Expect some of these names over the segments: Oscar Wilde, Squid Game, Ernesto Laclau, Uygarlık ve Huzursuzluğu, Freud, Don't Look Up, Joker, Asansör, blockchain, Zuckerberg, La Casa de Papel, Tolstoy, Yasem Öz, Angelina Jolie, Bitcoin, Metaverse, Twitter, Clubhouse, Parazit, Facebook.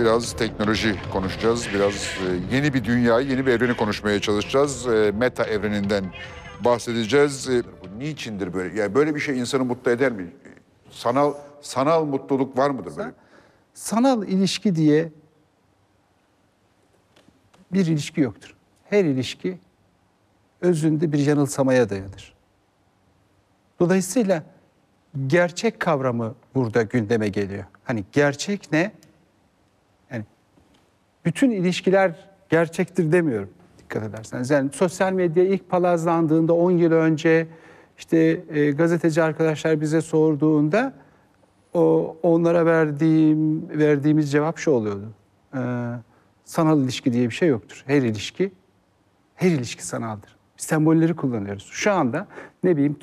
biraz teknoloji konuşacağız. Biraz yeni bir dünyayı, yeni bir evreni konuşmaya çalışacağız. Meta evreninden bahsedeceğiz. Bu niçindir böyle? Yani böyle bir şey insanı mutlu eder mi? Sanal mutluluk var mıdır böyle? Sanal ilişki diye bir ilişki yoktur. Her ilişki özünde bir yanılsamaya dayanır. Dolayısıyla gerçek kavramı burada gündeme geliyor. Hani gerçek ne? Yani bütün ilişkiler gerçektir demiyorum, dikkat ederseniz. Yani sosyal medya ilk palazlandığında 10 yıl önce işte gazeteci arkadaşlar bize sorduğunda onlara verdiğimiz cevap şu oluyordu. Sanal ilişki diye bir şey yoktur. Her ilişki sanaldır. Sembolleri kullanıyoruz. Şu anda ne bileyim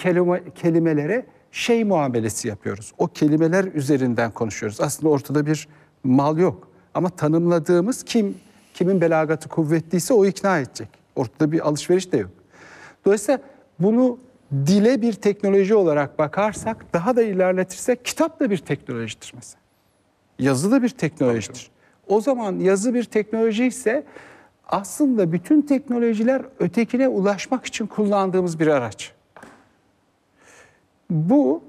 kelimelere şey muamelesi yapıyoruz. O kelimeler üzerinden konuşuyoruz. Aslında ortada bir mal yok. Ama tanımladığımız kimin belagatı kuvvetliyse o ikna edecek. Ortada bir alışveriş de yok. Dolayısıyla bunu dile bir teknoloji olarak bakarsak, daha da ilerletirsek kitap da bir teknolojidir mesela. Yazı da bir teknolojidir. O zaman yazı bir teknoloji ise aslında bütün teknolojiler ötekine ulaşmak için kullandığımız bir araç. Bu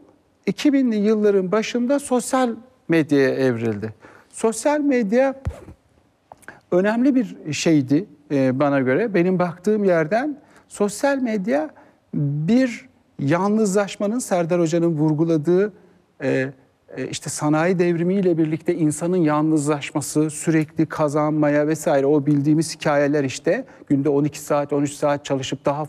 2000'li yılların başında sosyal medyaya evrildi. Sosyal medya önemli bir şeydi bana göre. Benim baktığım yerden sosyal medya bir yalnızlaşmanın, Serdar Hoca'nın vurguladığı işte sanayi devrimiyle birlikte insanın yalnızlaşması, sürekli kazanmaya vesaire, o bildiğimiz hikayeler işte günde 12 saat, 13 saat çalışıp daha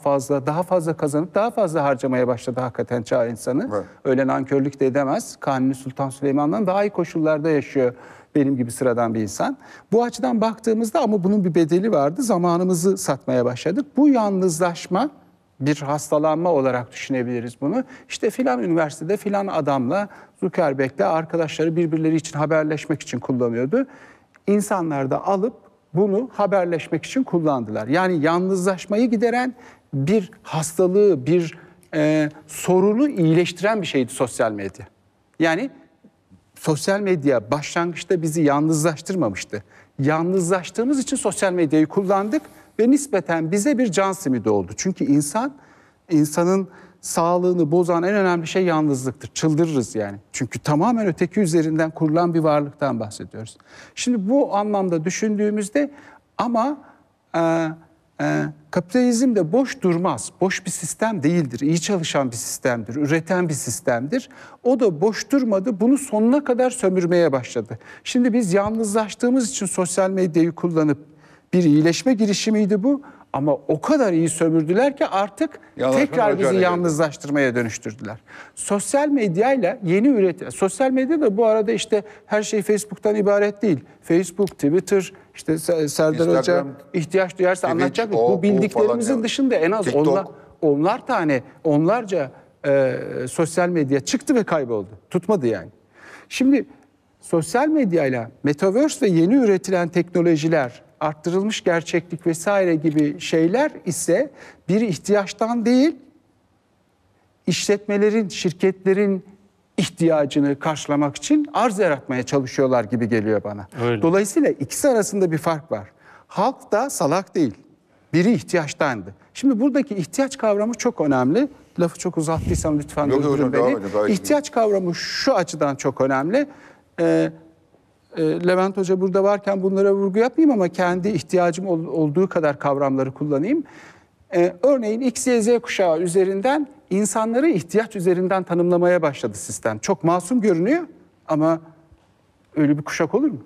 fazla kazanıp daha fazla harcamaya başladı hakikaten çağ insanı. Evet. Öyle nankörlük de edemez. Kanuni Sultan Süleyman'dan daha iyi koşullarda yaşıyor benim gibi sıradan bir insan. Bu açıdan baktığımızda ama bunun bir bedeli vardı. Zamanımızı satmaya başladık. Bu yalnızlaşma bir hastalanma olarak düşünebiliriz bunu. İşte filan üniversitede filan adamla, Zuckerberg'le arkadaşları birbirleri için haberleşmek için kullanıyordu. İnsanlar da alıp bunu haberleşmek için kullandılar. Yani yalnızlaşmayı gideren bir hastalığı, bir sorunu iyileştiren bir şeydi sosyal medya. Yani sosyal medya başlangıçta bizi yalnızlaştırmamıştı. Yalnızlaştığımız için sosyal medyayı kullandık. Ve nispeten bize bir can simidi oldu. Çünkü insanın sağlığını bozan en önemli şey yalnızlıktır. Çıldırırız yani. Çünkü tamamen öteki üzerinden kurulan bir varlıktan bahsediyoruz. Şimdi bu anlamda düşündüğümüzde ama kapitalizm de boş durmaz. Boş bir sistem değildir. İyi çalışan bir sistemdir. Üreten bir sistemdir. O da boş durmadı. Bunu sonuna kadar sömürmeye başladı. Şimdi biz yalnızlaştığımız için sosyal medyayı kullanıp bir iyileşme girişimiydi bu ama o kadar iyi sömürdüler ki artık tekrar bizi yalnızlaştırmaya dönüştürdüler. Sosyal medyayla sosyal medya da bu arada işte her şey Facebook'tan ibaret değil. Facebook, Twitter, işte Serdar Hoca ihtiyaç duyarsa anlatacak. Bu bildiklerimizin dışında en az onlarca sosyal medya çıktı ve kayboldu. Tutmadı yani. Şimdi sosyal medyayla Metaverse ve yeni üretilen teknolojiler, arttırılmış gerçeklik vesaire gibi şeyler ise bir ihtiyaçtan değil, işletmelerin, şirketlerin ihtiyacını karşılamak için arz yaratmaya çalışıyorlar gibi geliyor bana. Öyle. Dolayısıyla ikisi arasında bir fark var. Halk da salak değil. Biri ihtiyaçtandı. Şimdi buradaki ihtiyaç kavramı çok önemli. Lafı çok uzattıysam lütfen durdurun beni. İhtiyaç kavramı şu açıdan çok önemli. Levent Hoca burada varken bunlara vurgu yapmayayım ama kendi ihtiyacım olduğu kadar kavramları kullanayım. Örneğin X, Y, Z kuşağı üzerinden insanları ihtiyaç üzerinden tanımlamaya başladı sistem. Çok masum görünüyor ama öyle bir kuşak olur mu?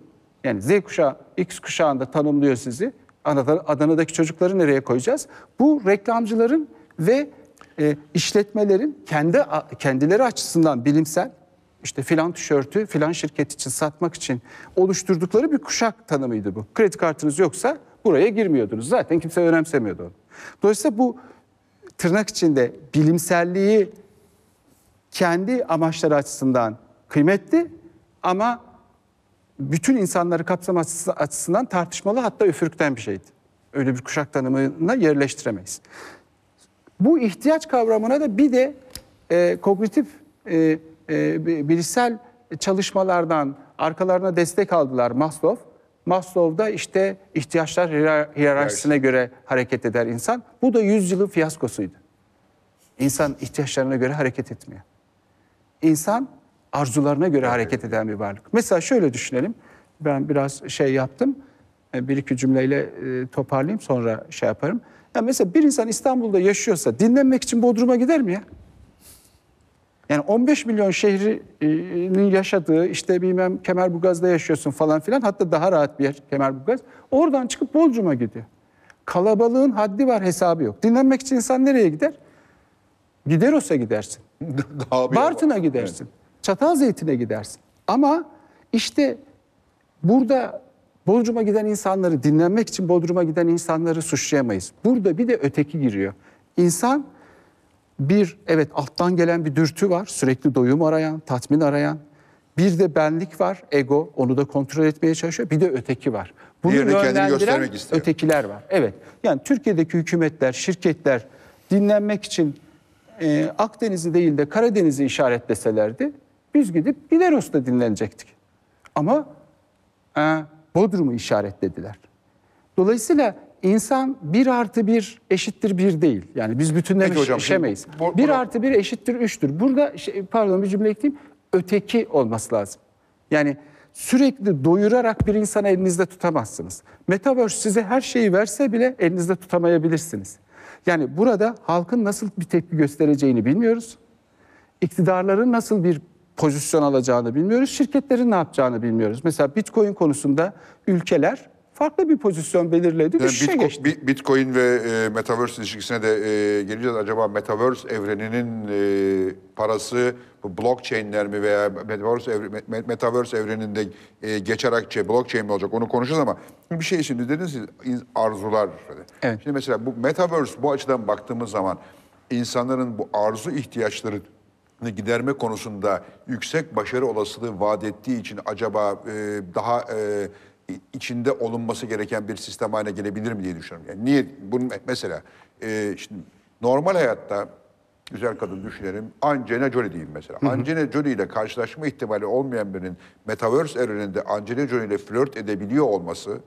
Yani Z kuşağı, X kuşağında tanımlıyor sizi. Adana'daki çocukları nereye koyacağız? Bu reklamcıların ve işletmelerin kendileri açısından bilimsel, İşte filan tişörtü filan şirket için satmak için oluşturdukları bir kuşak tanımıydı bu. Kredi kartınız yoksa buraya girmiyordunuz. Zaten kimse önemsemiyordu onu. Dolayısıyla bu tırnak içinde bilimselliği kendi amaçları açısından kıymetli ama bütün insanları kapsaması açısından tartışmalı, hatta üfürükten bir şeydi. Öyle bir kuşak tanımına yerleştiremeyiz. Bu ihtiyaç kavramına da bir de kognitif bilişsel çalışmalardan arkalarına destek aldılar Maslow. Maslow'da işte ihtiyaçlar hiyerarşisine göre hareket eder insan. Bu da yüzyılın fiyaskosuydu. İnsan ihtiyaçlarına göre hareket etmiyor. İnsan arzularına göre hareket eden bir varlık. Mesela şöyle düşünelim. Ben biraz şey yaptım. Bir iki cümleyle toparlayayım, sonra şey yaparım. Ya mesela bir insan İstanbul'da yaşıyorsa dinlenmek için Bodrum'a gider mi ya? Yani 15 milyon şehrinin yaşadığı, işte bilmem Kemerburgaz'da yaşıyorsun falan filan. Hatta daha rahat bir yer Kemerburgaz. Oradan çıkıp Bodrum'a gidiyor. Kalabalığın haddi var, hesabı yok. Dinlenmek için insan nereye gider? Gideros'a gidersin. Bartın'a gidersin. Çatalzeytin'e gidersin. Ama işte burada Bodrum'a giden insanları, dinlenmek için Bodrum'a giden insanları suçlayamayız. Burada bir de öteki giriyor. İnsan bir, evet, alttan gelen bir dürtü var. Sürekli doyum arayan, tatmin arayan. Bir de benlik var, ego. Onu da kontrol etmeye çalışıyor. Bir de öteki var. Bunu yönlendiren ötekiler var. Evet. Yani Türkiye'deki hükümetler, şirketler dinlenmek için Akdeniz'i değil de Karadeniz'i işaretleselerdi biz gidip Gideros'ta dinlenecektik. Ama Bodrum'u işaretlediler. Dolayısıyla insan 1+1=1 değil. Yani biz bütünleşemeyiz. 1+1=3'tür. Burada pardon, bir cümle ekleyeyim. Öteki olması lazım. Yani sürekli doyurarak bir insanı elinizde tutamazsınız. Metaverse size her şeyi verse bile elinizde tutamayabilirsiniz. Yani burada halkın nasıl bir tepki göstereceğini bilmiyoruz. İktidarların nasıl bir pozisyon alacağını bilmiyoruz. Şirketlerin ne yapacağını bilmiyoruz. Mesela Bitcoin konusunda ülkeler farklı bir pozisyon belirledi. Bitcoin ve Metaverse ilişkisine de geleceğiz. Acaba Metaverse evreninin parası blockchain'ler mi veya Metaverse evreninde geçerekçe blockchain mi olacak, onu konuşacağız ama bir şey şimdi dediniz siz, arzular. Evet. Şimdi mesela bu Metaverse, bu açıdan baktığımız zaman insanların bu arzu ihtiyaçları giderme konusunda yüksek başarı olasılığı vaat ettiği için acaba daha içinde olunması gereken bir sistem haline gelebilir mi diye düşünüyorum. Yani niye bunun mesela şimdi normal hayatta güzel kadın düşünelim, Angelina Jolie diyeyim mesela. Hı hı. Angelina Jolie ile karşılaşma ihtimali olmayan birinin Metaverse evreninde Angelina Jolie ile flört edebiliyor olması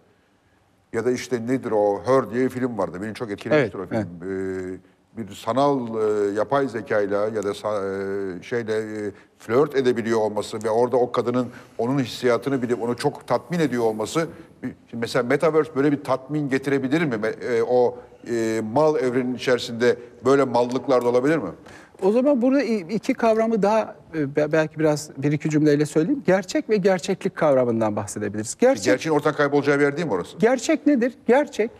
ya da işte nedir o Her diye bir film vardı. Beni çok etkilemiştir o film. Evet. Bir sanal yapay zekayla ya da şeyle flört edebiliyor olması ve orada o kadının onun hissiyatını bilip onu çok tatmin ediyor olması. Şimdi mesela Metaverse böyle bir tatmin getirebilir mi? O mal evrenin içerisinde böyle mallıklar da olabilir mi? O zaman burada iki kavramı daha belki biraz bir iki cümleyle söyleyeyim. Gerçek ve gerçeklik kavramından bahsedebiliriz. Gerçeğin ortak kaybolacağı bir yer değil mi orası? Gerçek nedir? Gerçek,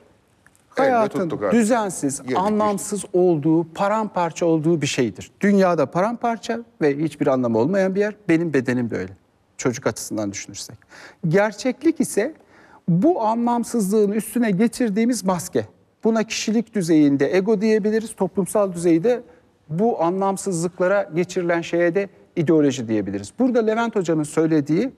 hayatın düzensiz, anlamsız olduğu, paramparça olduğu bir şeydir. Dünyada paramparça ve hiçbir anlamı olmayan bir yer. Benim bedenim de öyle. Çocuk açısından düşünürsek. Gerçeklik ise bu anlamsızlığın üstüne getirdiğimiz maske. Buna kişilik düzeyinde ego diyebiliriz. Toplumsal düzeyde bu anlamsızlıklara geçirilen şeye de ideoloji diyebiliriz. Burada Levent Hoca'nın söylediği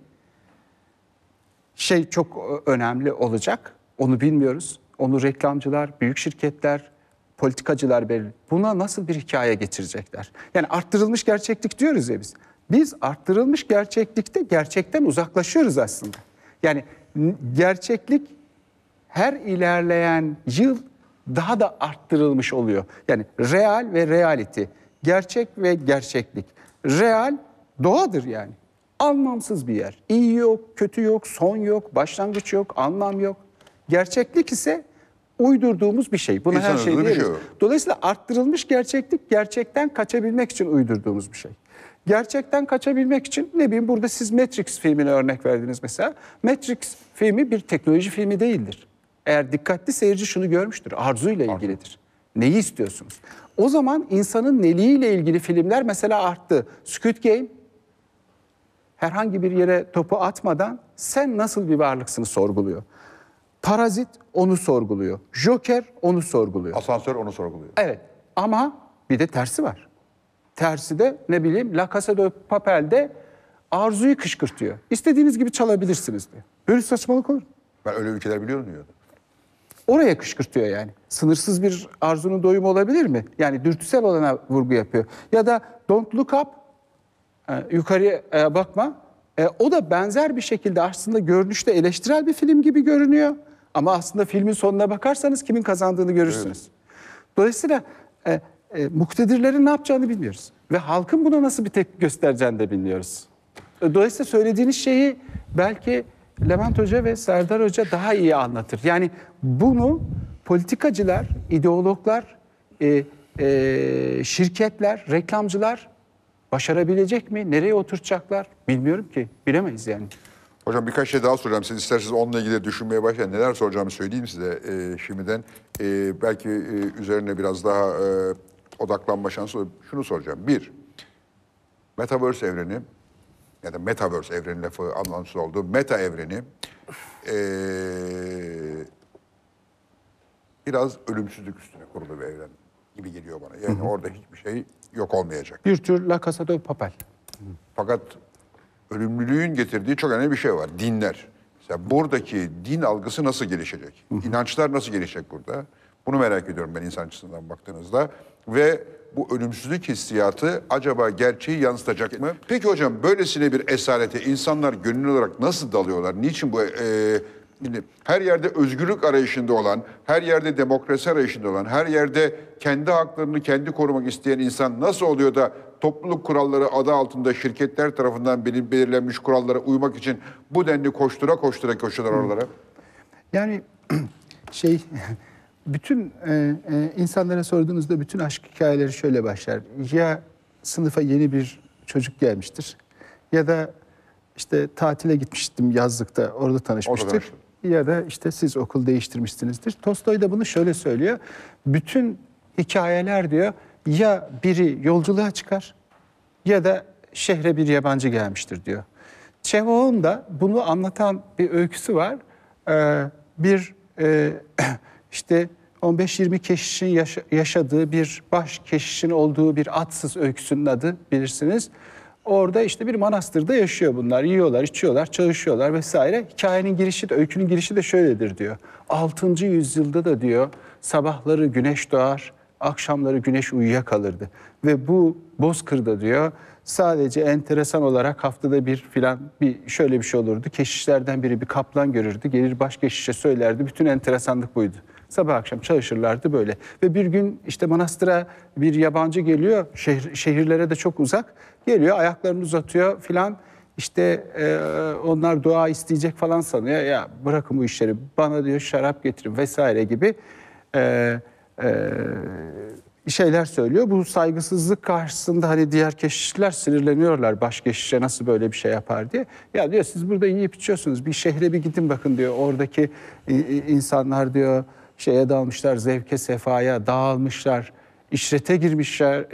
şey çok önemli olacak. Onu bilmiyoruz. Onu reklamcılar, büyük şirketler, politikacılar belirli. Buna nasıl bir hikaye getirecekler? Yani arttırılmış gerçeklik diyoruz ya biz. Biz arttırılmış gerçeklikte gerçekten uzaklaşıyoruz aslında. Yani gerçeklik her ilerleyen yıl daha da arttırılmış oluyor. Yani real ve reality, gerçek ve gerçeklik. Real doğadır yani. Anlamsız bir yer. İyi yok, kötü yok, son yok, başlangıç yok, anlam yok. Gerçeklik ise uydurduğumuz bir şey. Buna İnsan her şey diyoruz. Dolayısıyla arttırılmış gerçeklik gerçekten kaçabilmek için uydurduğumuz bir şey. Gerçekten kaçabilmek için ne bileyim burada siz Matrix filmine örnek verdiniz mesela. Matrix filmi bir teknoloji filmi değildir. Eğer dikkatli seyirci şunu görmüştür. Arzuyla ilgilidir. Neyi istiyorsunuz? O zaman insanın neliğiyle ilgili filmler mesela arttı. Squid Game herhangi bir yere topu atmadan sen nasıl bir varlıksını sorguluyor. Parazit onu sorguluyor. Joker onu sorguluyor. Asansör onu sorguluyor. Evet ama bir de tersi var. Tersi de ne bileyim La Casa de Papel'de arzuyu kışkırtıyor. İstediğiniz gibi çalabilirsiniz diyor. Böyle saçmalık olur. Ben öyle ülkeler biliyorum diyordu. Oraya kışkırtıyor yani. Sınırsız bir arzunun doyumu olabilir mi? Yani dürtüsel olana vurgu yapıyor. Ya da Don't Look Up, yukarıya bakma. O da benzer bir şekilde aslında görünüşte eleştirel bir film gibi görünüyor. Ama aslında filmin sonuna bakarsanız kimin kazandığını görürsünüz. Evet. Dolayısıyla muktedirlerin ne yapacağını bilmiyoruz. Ve halkın buna nasıl bir tepki göstereceğini de bilmiyoruz. Dolayısıyla söylediğiniz şeyi belki Levent Hoca ve Serdar Hoca daha iyi anlatır. Yani bunu politikacılar, ideologlar, şirketler, reklamcılar başarabilecek mi? Nereye oturtacaklar? Bilmiyorum ki. Bilemeyiz yani. Hocam birkaç şey daha soracağım. Siz isterseniz onunla ilgili düşünmeye başlayın. Neler soracağımı söyleyeyim size şimdiden. Belki üzerine biraz daha odaklanma şansı olur. Şunu soracağım. Bir, Metaverse evreni ya da Metaverse evreni lafı anlamsız oldu. Meta evreni biraz ölümsüzlük üstüne kurulu bir evren gibi geliyor bana. Yani orada hiçbir şey yok olmayacak. Bir tür La Casa de Papel. Fakat ölümlülüğün getirdiği çok önemli bir şey var. Dinler. Mesela buradaki din algısı nasıl gelişecek? İnançlar nasıl gelişecek burada? Bunu merak ediyorum ben insan açısından baktığınızda. Ve bu ölümsüzlük hissiyatı acaba gerçeği yansıtacak mı? Peki hocam böylesine bir esarete insanlar gönüllü olarak nasıl dalıyorlar? Niçin bu... her yerde özgürlük arayışında olan, her yerde demokrasi arayışında olan, her yerde kendi haklarını kendi korumak isteyen insan nasıl oluyor da topluluk kuralları adı altında şirketler tarafından belirlenmiş kurallara uymak için bu denli koşturuyorlar oralara? Yani bütün insanlara sorduğunuzda bütün aşk hikayeleri şöyle başlar. Ya sınıfa yeni bir çocuk gelmiştir ya da işte tatile gitmiştim yazlıkta, orada tanışmıştık. Ya da işte siz okul değiştirmişsinizdir. Tolstoy da bunu şöyle söylüyor. Bütün hikayeler diyor ya biri yolculuğa çıkar ya da şehre bir yabancı gelmiştir diyor. Çehov'un da bunu anlatan bir öyküsü var. Bir işte 15-20 keşişin yaşadığı bir baş keşişin olduğu bir atsız öyküsünün adı bilirsiniz. Orada işte bir manastırda yaşıyor bunlar. Yiyorlar, içiyorlar, çalışıyorlar vesaire. Hikayenin girişi de, öykünün girişi de şöyledir diyor. 6. yüzyılda da diyor sabahları güneş doğar, akşamları güneş uyuyakalırdı. Ve bu bozkırda diyor sadece enteresan olarak haftada bir filan şöyle bir şey olurdu. Keşişlerden biri bir kaplan görürdü, gelir baş keşişe söylerdi. Bütün enteresanlık buydu. Sabah akşam çalışırlardı böyle. Ve bir gün işte manastıra bir yabancı geliyor, şehirlere de çok uzak. Geliyor, ayaklarını uzatıyor filan. İşte onlar dua isteyecek falan sanıyor. Ya bırakın bu işleri, bana diyor şarap getirin vesaire gibi şeyler söylüyor. Bu saygısızlık karşısında hani diğer keşişler sinirleniyorlar. Baş keşişe nasıl böyle bir şey yapar diye. Ya diyor siz burada yiyip içiyorsunuz, bir şehre bir gidin bakın diyor. Oradaki insanlar diyor şeye dalmışlar, zevke sefaya dağılmışlar, işrete girmişler,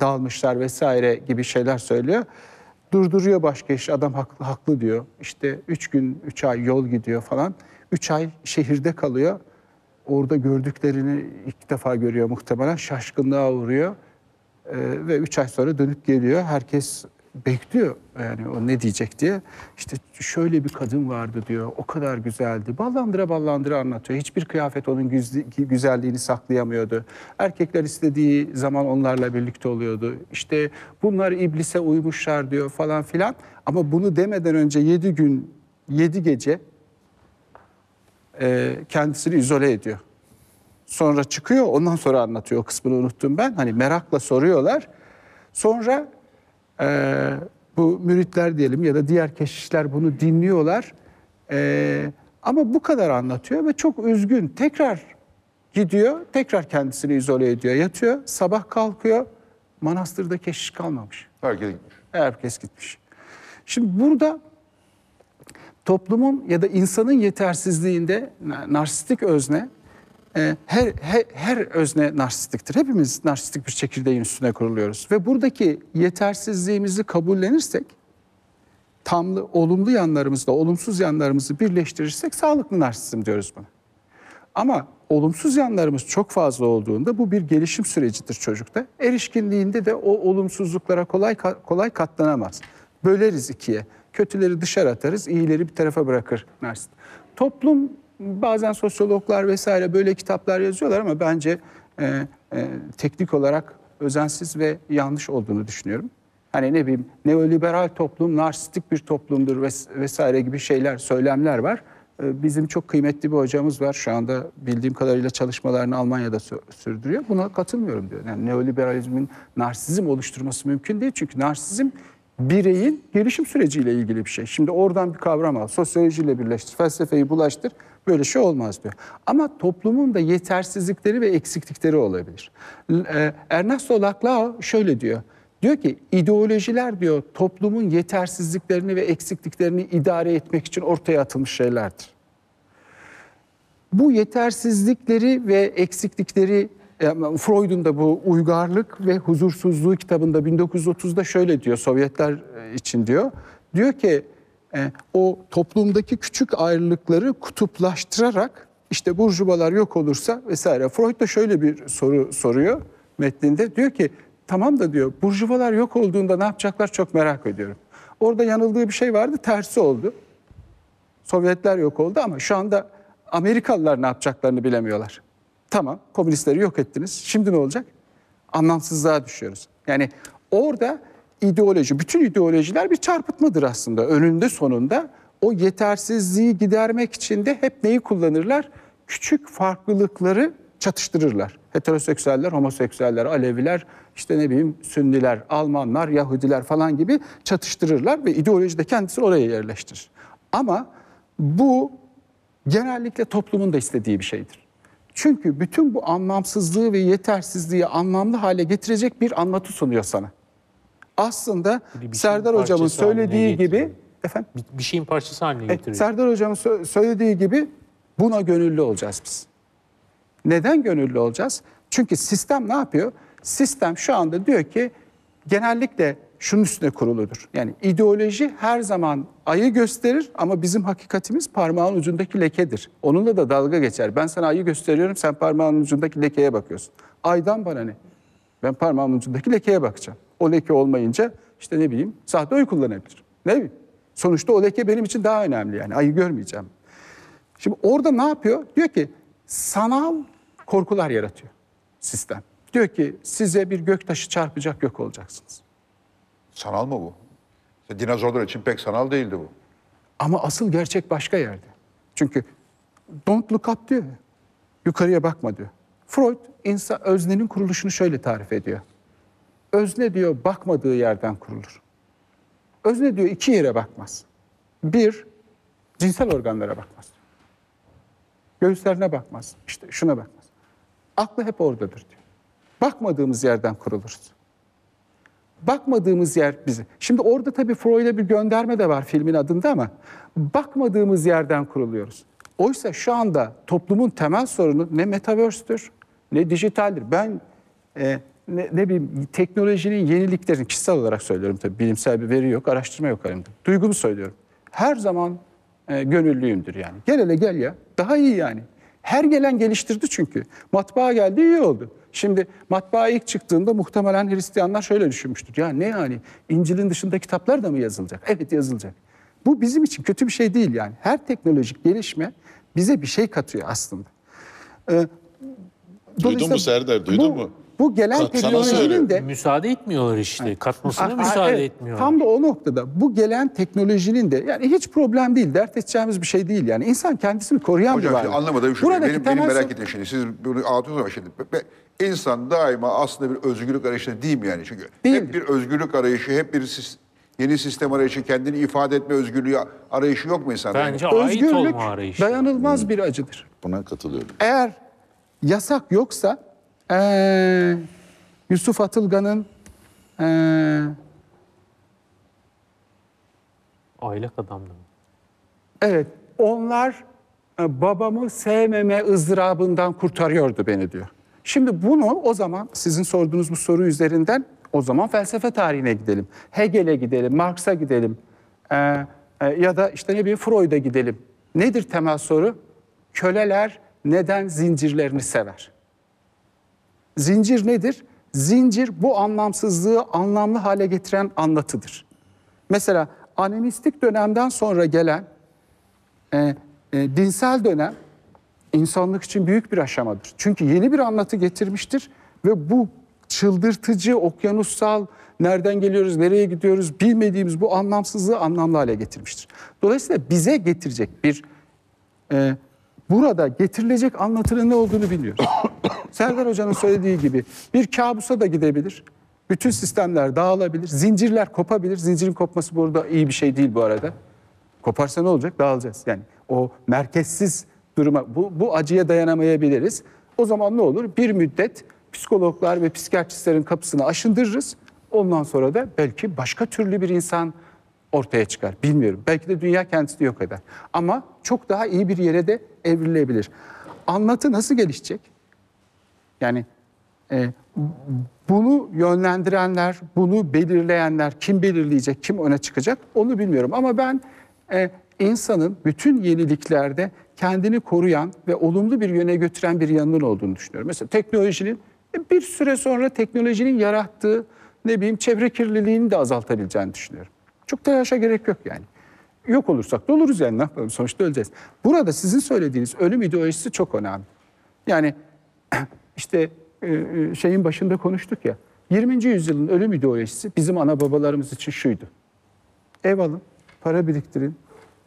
dağılmışlar vesaire gibi şeyler söylüyor. Durduruyor başkeşiş, adam haklı diyor. İşte 3 gün 3 ay yol gidiyor falan. 3 ay şehirde kalıyor. Orada gördüklerini ilk defa görüyor muhtemelen. Şaşkınlığa uğruyor. Ve 3 ay sonra dönüp geliyor. Herkes bekliyor yani o ne diyecek diye. İşte şöyle bir kadın vardı diyor, o kadar güzeldi. Ballandıra ballandıra anlatıyor. Hiçbir kıyafet onun güzelliğini saklayamıyordu. Erkekler istediği zaman onlarla birlikte oluyordu. İşte bunlar iblise uymuşlar diyor falan filan. Ama bunu demeden önce 7 gün 7 gece kendisini izole ediyor. Sonra çıkıyor, ondan sonra anlatıyor. O kısmını unuttum ben. Hani merakla soruyorlar. Sonra bu müritler diyelim ya da diğer keşişler bunu dinliyorlar ama bu kadar anlatıyor ve çok üzgün. Tekrar gidiyor, tekrar kendisini izole ediyor, yatıyor, sabah kalkıyor, manastırda keşiş kalmamış. Herkes gitmiş. Herkes gitmiş. Şimdi burada toplumun ya da insanın yetersizliğinde narsistik özne, her özne narsistiktir. Hepimiz narsistik bir çekirdeğin üstüne kuruluyoruz. Ve buradaki yetersizliğimizi kabullenirsek, tamlı, olumlu yanlarımızla olumsuz yanlarımızı birleştirirsek sağlıklı narsizm diyoruz buna. Ama olumsuz yanlarımız çok fazla olduğunda bu bir gelişim sürecidir çocukta. Erişkinliğinde de o olumsuzluklara kolay katlanamaz. Böleriz ikiye. Kötüleri dışarı atarız, iyileri bir tarafa bırakır narsist. Toplum... Bazen sosyologlar vesaire böyle kitaplar yazıyorlar ama bence teknik olarak özensiz ve yanlış olduğunu düşünüyorum. Hani ne bileyim, neoliberal toplum, narsistik bir toplumdur vesaire gibi şeyler, söylemler var. Bizim çok kıymetli bir hocamız var şu anda, bildiğim kadarıyla çalışmalarını Almanya'da sürdürüyor. Buna katılmıyorum diyor. Yani neoliberalizmin narsizm oluşturması mümkün değil. Çünkü narsizm bireyin gelişim süreciyle ilgili bir şey. Şimdi oradan bir kavram al, sosyolojiyle birleştir, felsefeyi bulaştır, böyle şey olmaz diyor. Ama toplumun da yetersizlikleri ve eksiklikleri olabilir. Ernesto Laclau şöyle diyor. Diyor ki ideolojiler diyor toplumun yetersizliklerini ve eksikliklerini idare etmek için ortaya atılmış şeylerdir. Bu yetersizlikleri ve eksiklikleri Freud'un da bu Uygarlık ve Huzursuzluğu kitabında 1930'da şöyle diyor, Sovyetler için diyor. Diyor ki o toplumdaki küçük ayrılıkları kutuplaştırarak işte burjuvalar yok olursa vesaire. Freud da şöyle bir soru soruyor metninde, diyor ki tamam da diyor burjuvalar yok olduğunda ne yapacaklar çok merak ediyorum. Orada yanıldığı bir şey vardı, tersi oldu. Sovyetler yok oldu ama şu anda Amerikalılar ne yapacaklarını bilemiyorlar. Tamam, komünistleri yok ettiniz, şimdi ne olacak? Anlamsızlığa düşüyoruz. Yani orada ideoloji, bütün ideolojiler bir çarpıtmadır aslında. Önünde sonunda o yetersizliği gidermek için de hep neyi kullanırlar? Küçük farklılıkları çatıştırırlar. Heteroseksüeller, homoseksüeller, Aleviler, işte ne bileyim Sünniler, Almanlar, Yahudiler falan gibi çatıştırırlar ve ideoloji de kendisini oraya yerleştirir. Ama bu genellikle toplumun da istediği bir şeydir. Çünkü bütün bu anlamsızlığı ve yetersizliği anlamlı hale getirecek bir anlatı sunuyor sana. Aslında Serdar Hocam'ın söylediği gibi, efendim, bir şeyin parçası haline getiriyor. Serdar Hocam'ın söylediği gibi buna gönüllü olacağız biz. Neden gönüllü olacağız? Çünkü sistem ne yapıyor? Sistem şu anda diyor ki genellikle şunun üstüne kuruludur. Yani ideoloji her zaman ayı gösterir ama bizim hakikatimiz parmağın ucundaki lekedir. Onunla da dalga geçer. Ben sana ayı gösteriyorum, sen parmağın ucundaki lekeye bakıyorsun. Aydan bana ne? Ben parmağın ucundaki lekeye bakacağım. O leke olmayınca işte ne bileyim sahte oy kullanabilirim. Ne bileyim? Sonuçta o leke benim için daha önemli yani. Ayı görmeyeceğim. Şimdi orada ne yapıyor? Diyor ki sanal korkular yaratıyor sistem. Diyor ki size bir göktaşı çarpacak, yok olacaksınız. Sanal mı bu? Dinozorlar için pek sanal değildi bu. Ama asıl gerçek başka yerde. Çünkü don't look up diyor. Yukarıya bakma diyor. Freud öznenin kuruluşunu şöyle tarif ediyor. Özne diyor bakmadığı yerden kurulur. Özne diyor iki yere bakmaz. Bir, cinsel organlara bakmaz. Göğüslerine bakmaz. İşte şuna bakmaz. Aklı hep oradadır diyor. Bakmadığımız yerden kuruluruz. Bakmadığımız yer bizi. Şimdi orada tabii Freud'a bir gönderme de var filmin adında ama bakmadığımız yerden kuruluyoruz. Oysa şu anda toplumun temel sorunu ne metaverse'tür ne dijitaldir. Ben ne bileyim teknolojinin yeniliklerini kişisel olarak söylüyorum tabii, bilimsel bir veri yok, araştırma yok elimde. Duygumu söylüyorum. Her zaman gönüllüyümdür yani. Gel hele gel ya, daha iyi yani. Her gelen geliştirdi çünkü. Matbaa geldi, iyi oldu. Şimdi matbaa ilk çıktığında muhtemelen Hristiyanlar şöyle düşünmüştür. Ya ne yani, İncil'in dışında kitaplar da mı yazılacak? Evet, yazılacak. Bu bizim için kötü bir şey değil yani. Her teknolojik gelişme bize bir şey katıyor aslında. Duydun mu Serdar, duydun mu? Bu gelen teknolojinin de... Müsaade etmiyorlar işte, yani, katmasına müsaade etmiyorlar. Tam da o noktada bu gelen teknolojinin de yani hiç problem değil, dert edeceğimiz bir şey değil yani. İnsan kendisini koruyan hocam, bir varlık. Hocam anlamadım, şu benim merak ettiğim şimdi, siz bunu anlatıyorsunuz ama şimdi... İnsan daima aslında bir özgürlük arayışında değil mi yani? Çünkü değildir. Hep bir özgürlük arayışı, hep bir yeni sistem arayışı, kendini ifade etme özgürlüğü arayışı yok mu insanda? Bence yani? Özgürlük dayanılmaz bir acıdır. Buna katılıyorum. Eğer yasak yoksa Yusuf Atılgan'ın Aylak Adam mı? Evet, onlar babamı sevmeme ızdırabından kurtarıyordu beni diyor. Şimdi bunu o zaman sizin sorduğunuz bu soru üzerinden o zaman felsefe tarihine gidelim. Hegel'e gidelim, Marx'a gidelim ya da işte ne bileyim Freud'a gidelim. Nedir temel soru? Köleler neden zincirlerini sever? Zincir nedir? Zincir bu anlamsızlığı anlamlı hale getiren anlatıdır. Mesela animistik dönemden sonra gelen dinsel dönem insanlık için büyük bir aşamadır. Çünkü yeni bir anlatı getirmiştir ve bu çıldırtıcı, okyanussal, nereden geliyoruz, nereye gidiyoruz bilmediğimiz bu anlamsızlığı anlamlı hale getirmiştir. Dolayısıyla bize getirecek bir, burada getirilecek anlatının ne olduğunu biliyoruz. Serdar Hoca'nın söylediği gibi bir kabusa da gidebilir. Bütün sistemler dağılabilir, zincirler kopabilir. Zincirin kopması bu arada iyi bir şey değil bu arada. Koparsa ne olacak? Dağılacağız. Yani o merkezsiz duruma, bu acıya dayanamayabiliriz. O zaman ne olur? Bir müddet psikologlar ve psikiyatristlerin kapısını aşındırırız. Ondan sonra da belki başka türlü bir insan ortaya çıkar. Bilmiyorum. Belki de dünya kendisi yok eder. Ama çok daha iyi bir yere de evrilebilir. Anlatı nasıl gelişecek? Yani bunu yönlendirenler, bunu belirleyenler, kim belirleyecek, kim öne çıkacak onu bilmiyorum. Ama ben insanın bütün yeniliklerde kendini koruyan ve olumlu bir yöne götüren bir yanının olduğunu düşünüyorum. Mesela teknolojinin bir süre sonra teknolojinin yarattığı çevre kirliliğini de azaltabileceğini düşünüyorum. Çok telaşa gerek yok yani. Yok olursak da oluruz yani, ne yapalım, sonuçta öleceğiz. Burada sizin söylediğiniz ölüm ideolojisi çok önemli. Yani işte şeyin başında konuştuk ya, 20. yüzyılın ölüm ideolojisi bizim ana babalarımız için şuydu. Ev alın, para biriktirin,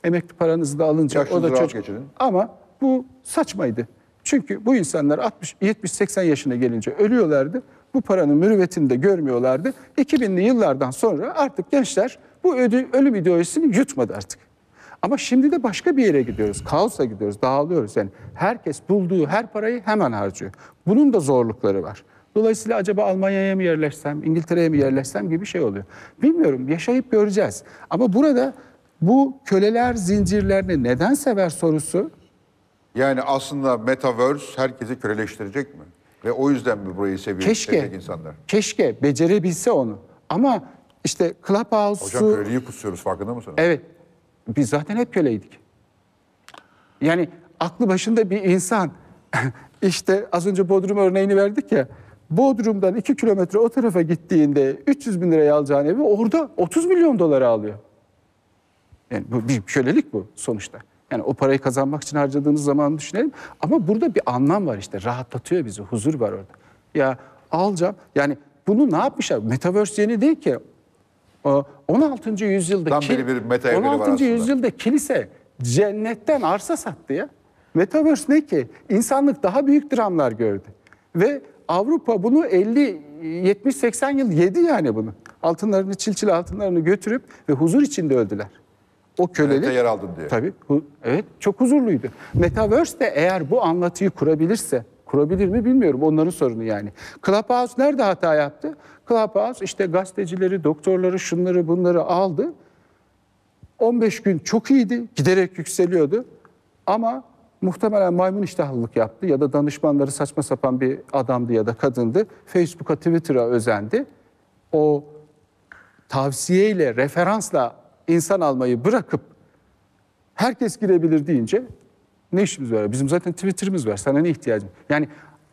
emekli paranızı da alınca o da çocuk geçirin. Ama bu saçmaydı. Çünkü bu insanlar 60-70-80 yaşına gelince ölüyorlardı. Bu paranın mürüvvetini de görmüyorlardı. 2000'li yıllardan sonra artık gençler bu ölüm ideolojisini yutmadı artık. Ama şimdi de başka bir yere gidiyoruz. Kaosa gidiyoruz, dağılıyoruz. Yani herkes bulduğu her parayı hemen harcıyor. Bunun da zorlukları var. Dolayısıyla acaba Almanya'ya mı yerleşsem, İngiltere'ye mi yerleşsem gibi şey oluyor. Bilmiyorum, yaşayıp göreceğiz. Ama burada bu köleler zincirlerini neden sever sorusu... Yani aslında Metaverse herkesi köleleştirecek mi? Ve o yüzden mi burayı seviyor, sevecek insanlar? Keşke becerebilse onu. Ama işte Clubhouse'u... Hocam köleliği kutsuyoruz, farkında mısınız? Evet. Biz zaten hep köleydik. Yani aklı başında bir insan... işte az önce Bodrum örneğini verdik ya... Bodrum'dan 2 kilometre o tarafa gittiğinde 300.000 liraya alacağın evi... orada 30 milyon dolara alıyor. Yani bu bir kölelik bu sonuçta. Yani o parayı kazanmak için harcadığımız zamanı düşünelim. Ama burada bir anlam var işte. Rahatlatıyor bizi. Huzur var orada. Ya alacağım. Yani bunu ne yapmışlar? Metaverse yeni değil ki. 16. yüzyıldaki, kilise cennetten arsa sattı ya. Metaverse ne ki? İnsanlık daha büyük dramlar gördü. Ve Avrupa bunu 50-70-80 yıl yedi yani bunu. Altınlarını, çilçil altınlarını götürüp ve huzur içinde öldüler. O kölelik, yer aldım diye. Tabii, evet, çok huzurluydu. Metaverse de eğer bu anlatıyı kurabilirse, kurabilir mi bilmiyorum, onların sorunu yani. Clubhouse nerede hata yaptı? Clubhouse işte gazetecileri, doktorları, şunları bunları aldı. 15 gün çok iyiydi, giderek yükseliyordu. Ama muhtemelen maymun iştahlılık yaptı ya da danışmanları saçma sapan bir adamdı ya da kadındı. Facebook'a, Twitter'a özendi. O tavsiyeyle, referansla İnsan almayı bırakıp herkes girebilir deyince ne işimiz var? Bizim zaten Twitter'ımız var. Sana ne ihtiyacım? Yani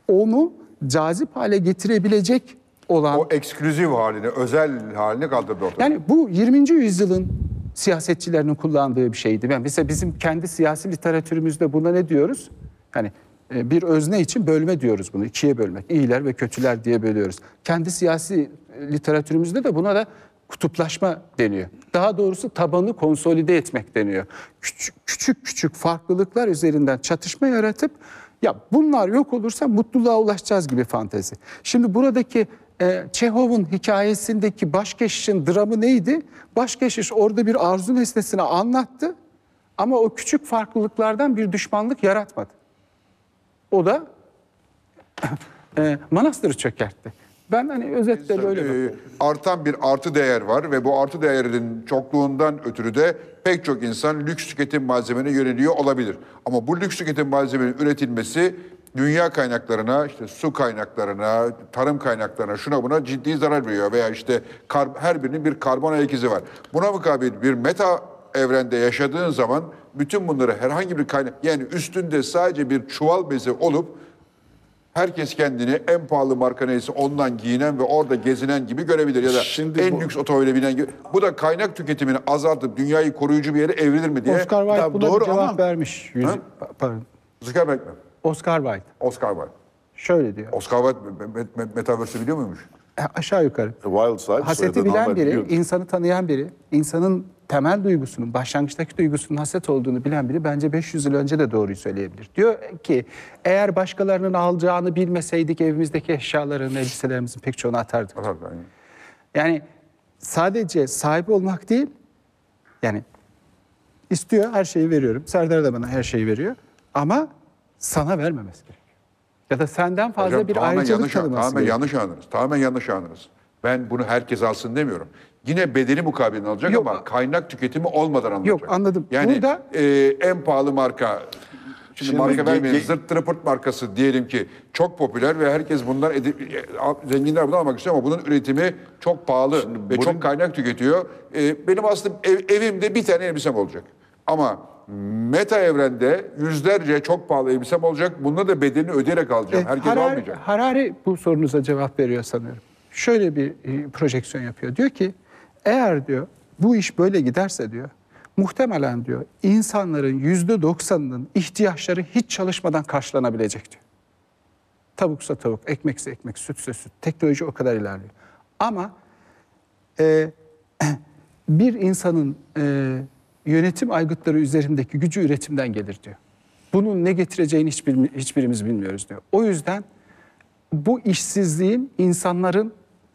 onu cazip hale getirebilecek olan... O eksklusif halini, özel halini kaldırdı ortaya. Yani bu 20. yüzyılın siyasetçilerinin kullandığı bir şeydi. Yani mesela bizim kendi siyasi literatürümüzde buna ne diyoruz? Yani bir özne için bölme diyoruz bunu. İkiye bölmek. İyiler ve kötüler diye bölüyoruz. Kendi siyasi literatürümüzde de buna da kutuplaşma deniyor. Daha doğrusu tabanı konsolide etmek deniyor. Küçük farklılıklar üzerinden çatışma yaratıp ya bunlar yok olursa mutluluğa ulaşacağız gibi fantezi. Şimdi buradaki Çehov'un hikayesindeki başkeşişin dramı neydi? Başkeşiş orada bir arzu nesnesini anlattı ama o küçük farklılıklardan bir düşmanlık yaratmadı. O da manastırı çökertti. Ben hani özetle böyle artan bir artı değer var ve bu artı değerinin çokluğundan ötürü de pek çok insan lüks tüketim malzemene yöneliyor olabilir. Ama bu lüks tüketim malzemenin üretilmesi dünya kaynaklarına, işte su kaynaklarına, tarım kaynaklarına, şuna buna ciddi zarar veriyor veya işte her birinin bir karbon ayak izi var. Buna mukabil bir meta evrende yaşadığın zaman bütün bunları herhangi bir kaynak, yani üstünde sadece bir çuval bezi olup herkes kendini en pahalı marka neyse ondan giyinen ve orada gezinen gibi görebilir. Ya da şimdi en lüks otomobile binen gibi. Bu da kaynak tüketimini azaltıp dünyayı koruyucu bir yere evrilir mi diye. Oscar Wilde buna cevap vermiş. Zuckerberg mi? Oscar Wilde. Şöyle diyor. Oscar Wilde Metaverse'i biliyor muymuş? Aşağı yukarı. Haseti bilen biri, insanı tanıyan biri, insanın temel duygusunun, başlangıçtaki duygusunun haset olduğunu bilen biri bence 500 yıl önce de doğruyu söyleyebilir. Diyor ki eğer başkalarının alacağını bilmeseydik evimizdeki eşyaların, elbiselerimizin pek çoğunu atardık. Yani sadece sahibi olmak değil, yani istiyor her şeyi veriyorum. Serdar da bana her şeyi veriyor ama sana vermemesi gerekiyor. Ya da senden fazla hocam, bir ayrıcalık tanıması. Tamamen yanlış anladınız. Ben bunu herkes alsın demiyorum. Yine bedeli mukabilini alacak yok, ama kaynak tüketimi olmadan alınacak. Yok anladım. Yani burada... en pahalı marka, şimdi marka vermeyelim, zırt tırpırt markası diyelim ki çok popüler ve herkes bundan, zenginler bundan almak istiyor ama bunun üretimi çok pahalı ve çok kaynak tüketiyor. Benim aslında evimde bir tane elbisem olacak ama... Meta evrende yüzlerce çok pahalı elbisem olacak. Bunda da bedelini ödeyerek alacağım. Herkes almayacak. Harari bu sorunuza cevap veriyor sanıyorum. Şöyle bir projeksiyon yapıyor. Diyor ki eğer diyor bu iş böyle giderse diyor muhtemelen diyor insanların %90'ının ihtiyaçları hiç çalışmadan karşılanabilecek diyor. Tavuksa tavuk, ekmekse ekmek, sütse süt. Teknoloji o kadar ilerliyor. Ama bir insanın yönetim aygıtları üzerindeki gücü üretimden gelir diyor. Bunun ne getireceğini hiçbirimiz bilmiyoruz diyor. O yüzden bu işsizliğin insanların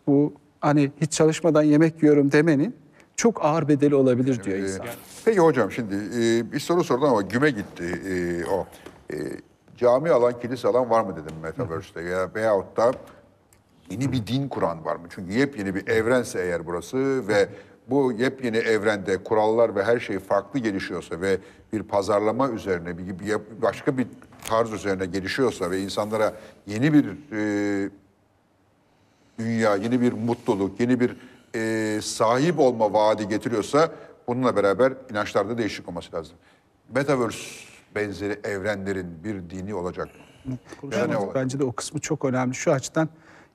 bu hani hiç çalışmadan yemek yiyorum demenin çok ağır bedeli olabilir diyor insan. Peki hocam şimdi bir soru sordum ama güme gitti o. Cami alan, kilise alan var mı dedim Metaverse'de ya veyahut da yeni bir din kuran var mı? Çünkü yepyeni bir evrense eğer burası ve bu yepyeni evrende kurallar ve her şey farklı gelişiyorsa ve bir pazarlama üzerine, bir başka bir tarz üzerine gelişiyorsa ve insanlara yeni bir dünya, yeni bir mutluluk, yeni bir sahip olma vaadi getiriyorsa bununla beraber inançlarda değişiklik olması lazım. Metaverse benzeri evrenlerin bir dini olacak mı? Yani bence de o kısmı çok önemli şu açıdan.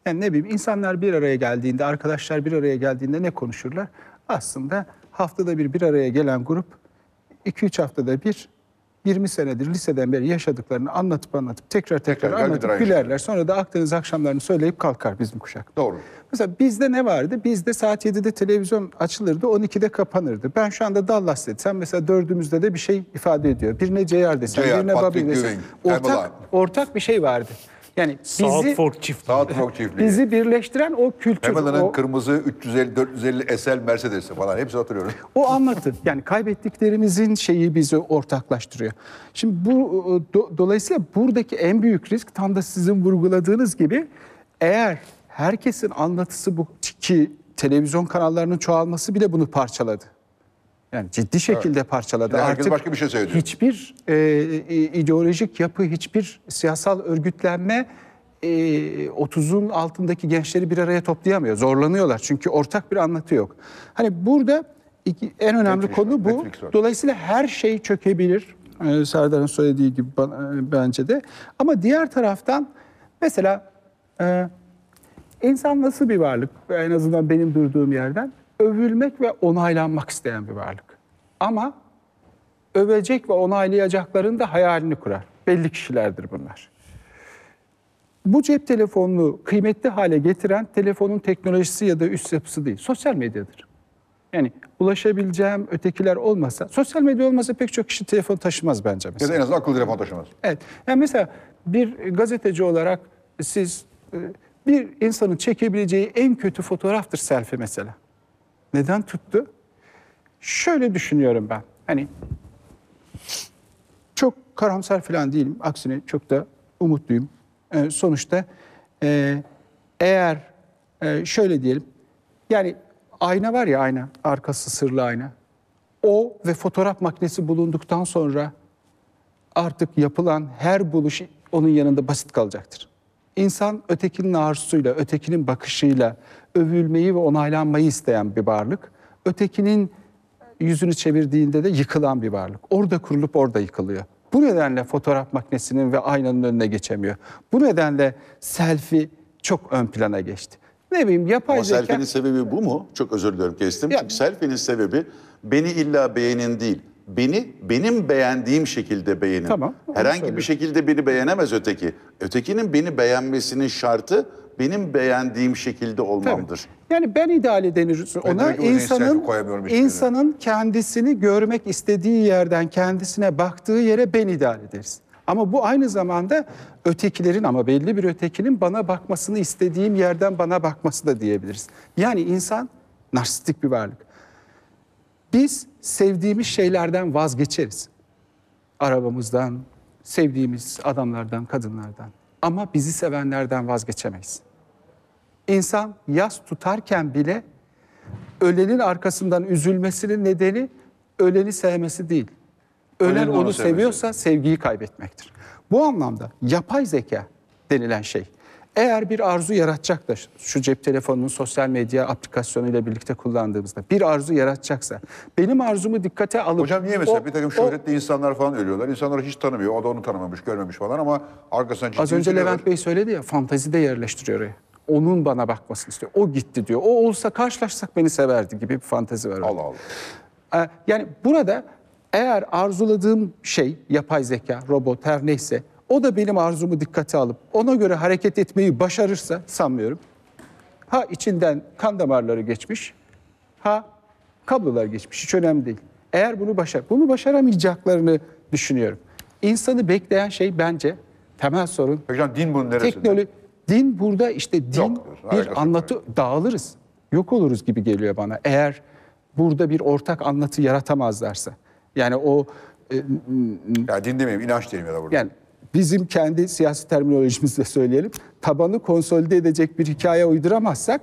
Yani ne bileyim insanlar bir araya geldiğinde, arkadaşlar bir araya geldiğinde ne konuşurlar? Aslında haftada bir araya gelen grup 2-3 haftada bir 20 senedir liseden beri yaşadıklarını anlatıp tekrar anlatıp gülerler. Sonra da Akdeniz akşamlarını söyleyip kalkar bizim kuşak. Doğru. Mesela bizde ne vardı? Bizde saat 7'de televizyon açılırdı, 12'de kapanırdı. Ben şu anda Dallas desem mesela dördümüzde de bir şey ifade ediyor. Birine Ceyar desem, birine Babil desem. Ortak bir şey vardı. Yani bizi birleştiren o kültür. Hemen'in kırmızı 350-450 SL Mercedes'i falan hepsi hatırlıyorum. O anlatı yani kaybettiklerimizin şeyi bizi ortaklaştırıyor. Şimdi bu dolayısıyla buradaki en büyük risk tam da sizin vurguladığınız gibi eğer herkesin anlatısı bu ki televizyon kanallarının çoğalması bile bunu parçaladı. Yani ciddi şekilde parçaladı. Artık başka bir şey söylüyor. Hiçbir ideolojik yapı, hiçbir siyasal örgütlenme 30'un altındaki gençleri bir araya toplayamıyor. Zorlanıyorlar çünkü ortak bir anlatı yok. Hani burada en önemli konu bu. Dolayısıyla her şey çökebilir. Serdar'ın söylediği gibi bence de. Ama diğer taraftan mesela insan nasıl bir varlık? En azından benim durduğum yerden. Övülmek ve onaylanmak isteyen bir varlık. Ama övecek ve onaylayacakların da hayalini kurar. Belli kişilerdir bunlar. Bu cep telefonunu kıymetli hale getiren telefonun teknolojisi ya da üst yapısı değil. Sosyal medyadır. Yani ulaşabileceğim ötekiler olmasa, sosyal medya olmasa pek çok kişi telefon taşımaz bence. Mesela. Ya da en azından akıllı telefon taşımaz. Evet. Yani mesela bir gazeteci olarak siz bir insanın çekebileceği en kötü fotoğraftır selfie mesela. Neden tuttu? Şöyle düşünüyorum ben. Hani çok karamsar falan değilim. Aksine çok da umutluyum. Sonuçta eğer şöyle diyelim. Yani ayna var ya ayna. Arkası sırlı ayna. O ve fotoğraf makinesi bulunduktan sonra artık yapılan her buluş onun yanında basit kalacaktır. İnsan ötekinin arzusuyla, ötekinin bakışıyla övülmeyi ve onaylanmayı isteyen bir varlık. Ötekinin yüzünü çevirdiğinde de yıkılan bir varlık. Orada kurulup orada yıkılıyor. Bu nedenle fotoğraf makinesinin ve aynanın önüne geçemiyor. Bu nedenle selfie çok ön plana geçti. Ne bileyim yapay zeka... Ama selfie'nin sebebi bu mu? Çok özür dilerim kestim. Çünkü selfie'nin sebebi beni illa beğenin değil. beni benim beğendiğim şekilde beğenin. Tamam, herhangi bir şekilde beni beğenemez öteki. Ötekinin beni beğenmesinin şartı benim beğendiğim şekilde olmamdır. Tamam. Yani ben ideali denir ona, insanın kendisini görmek istediği yerden kendisine baktığı yere ben ideal ederiz. Ama bu aynı zamanda ötekilerin, ama belli bir ötekinin bana bakmasını istediğim yerden bana bakması da diyebiliriz. Yani insan narsistik bir varlık. Biz sevdiğimiz şeylerden vazgeçeriz. Arabamızdan, sevdiğimiz adamlardan, kadınlardan. Ama bizi sevenlerden vazgeçemeyiz. İnsan yas tutarken bile ölenin arkasından üzülmesinin nedeni öleni sevmesi değil. Ölen onu seviyorsa sevgiyi kaybetmektir. Bu anlamda yapay zeka denilen şey, eğer bir arzu yaratacak da, şu cep telefonunun sosyal medya aplikasyonuyla birlikte kullandığımızda bir arzu yaratacaksa, benim arzumu dikkate alıp... Hocam niye mesela bir takım şöhretli insanlar falan ölüyorlar, insanları hiç tanımıyor, o da onu tanımamış, görmemiş falan ama arkasından ciddi... Az önce Levent Bey söyledi ya, fantazide yerleştiriyor oraya. Onun bana bakmasını istiyor, o gitti diyor, o olsa karşılaşsak beni severdi gibi bir fantazi var. Allah Allah. Yani burada eğer arzuladığım şey yapay zeka, robot, her neyse... O da benim arzumu dikkate alıp ona göre hareket etmeyi başarırsa, sanmıyorum. Ha içinden kan damarları geçmiş, ha kablolar geçmiş, hiç önemli değil. Eğer bunu başaramayacaklarını düşünüyorum. İnsanı bekleyen şey bence temel sorun. Hocam din bunun neresinde? Din burada işte, din yoktur, bir anlatı, dağılırız, yok oluruz gibi geliyor bana. Eğer burada bir ortak anlatı yaratamazlarsa. Yani o... ya din demeyeyim, inanç diyeyim ya da burada. Yani, bizim kendi siyasi terminolojimizle söyleyelim, tabanı konsolide edecek bir hikaye uyduramazsak,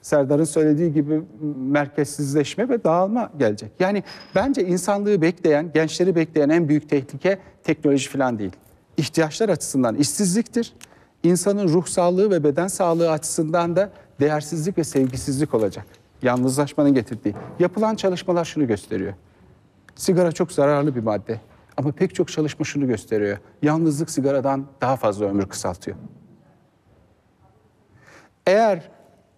Serdar'ın söylediği gibi merkezsizleşme ve dağılma gelecek. Yani bence insanlığı bekleyen, gençleri bekleyen en büyük tehlike teknoloji falan değil. İhtiyaçlar açısından işsizliktir. İnsanın ruh sağlığı ve beden sağlığı açısından da değersizlik ve sevgisizlik olacak. Yalnızlaşmanın getirdiği. Yapılan çalışmalar şunu gösteriyor. Sigara çok zararlı bir madde. Ama pek çok çalışma şunu gösteriyor. Yalnızlık sigaradan daha fazla ömür kısaltıyor. Eğer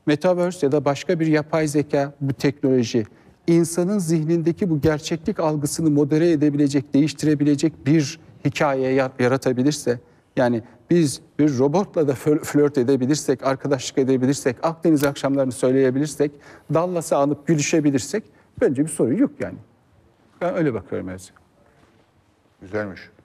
Metaverse ya da başka bir yapay zeka, bu teknoloji, insanın zihnindeki bu gerçeklik algısını modere edebilecek, değiştirebilecek bir hikaye yaratabilirse, yani biz bir robotla da flört edebilirsek, arkadaşlık edebilirsek, Akdeniz akşamlarını söyleyebilirsek, Dallas'a anıp gülüşebilirsek, bence bir sorun yok yani. Ben öyle bakıyorum. Güzelmiş.